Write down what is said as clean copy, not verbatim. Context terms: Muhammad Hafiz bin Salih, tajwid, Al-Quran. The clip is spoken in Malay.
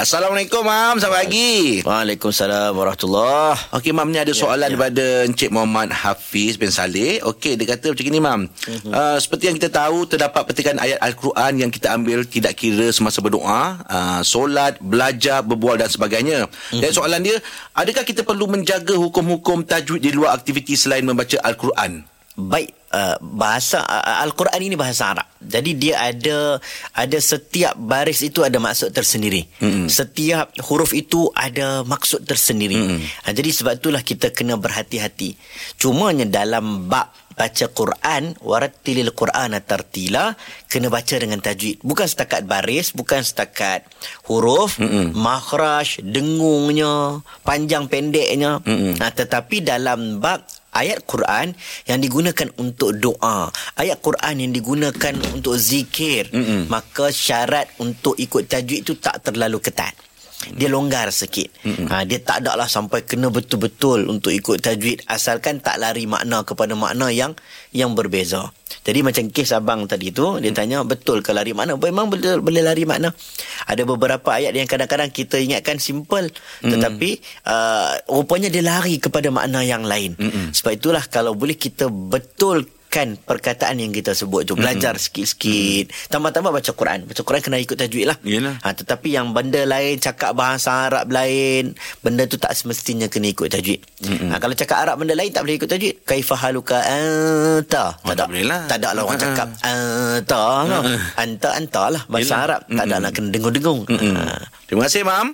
Assalamualaikum, Mam. Selamat pagi. Waalaikumsalam warahmatullahi. Okey, Mam, ni ada soalan daripada Encik Muhammad Hafiz bin Salih. Okey, dia kata macam ni, Mam. Seperti yang kita tahu, terdapat petikan ayat Al-Quran yang kita ambil tidak kira semasa berdoa, solat, belajar, berbual dan sebagainya. Dan soalan dia, adakah kita perlu menjaga hukum-hukum tajwid di luar aktiviti selain membaca Al-Quran? Baik, bahasa Al-Quran ini bahasa Arab. Jadi dia ada setiap baris itu ada maksud tersendiri. Setiap huruf itu ada maksud tersendiri. Jadi sebab itulah kita kena berhati-hati. Cumanya dalam bab baca Quran, warattilil Qur'ana tartila, kena baca dengan tajwid. Bukan setakat baris, bukan setakat huruf, makhraj, dengungnya, panjang pendeknya. Tetapi dalam bab ayat Quran yang digunakan untuk doa, ayat Quran yang digunakan untuk zikir, maka syarat untuk ikut tajwid itu tak terlalu ketat. Dia longgar sikit. Dia tak ada lah sampai kena betul-betul untuk ikut tajwid, asalkan tak lari makna kepada makna yang berbeza. Jadi macam kes abang tadi tu, dia tanya betul ke lari makna? Memang boleh lari makna. Ada beberapa ayat yang kadang-kadang kita ingatkan simple, tetapi rupanya dia lari kepada makna yang lain. Sebab itulah kalau boleh kita betulkan perkataan yang kita sebut tu. Belajar sikit-sikit, tambah-tambah baca Quran. Baca Quran kena ikut tajwid lah. Tetapi yang benda lain, cakap bahasa Arab lain, benda tu tak semestinya kena ikut tajwid. Kalau cakap Arab benda lain tak boleh ikut tajwid. Kaifahaluka anta, tak ada lah orang cakap anta, anta-anta lah bahasa Arab. Tak ada lah kena dengung-dengung. Terima kasih, Mam.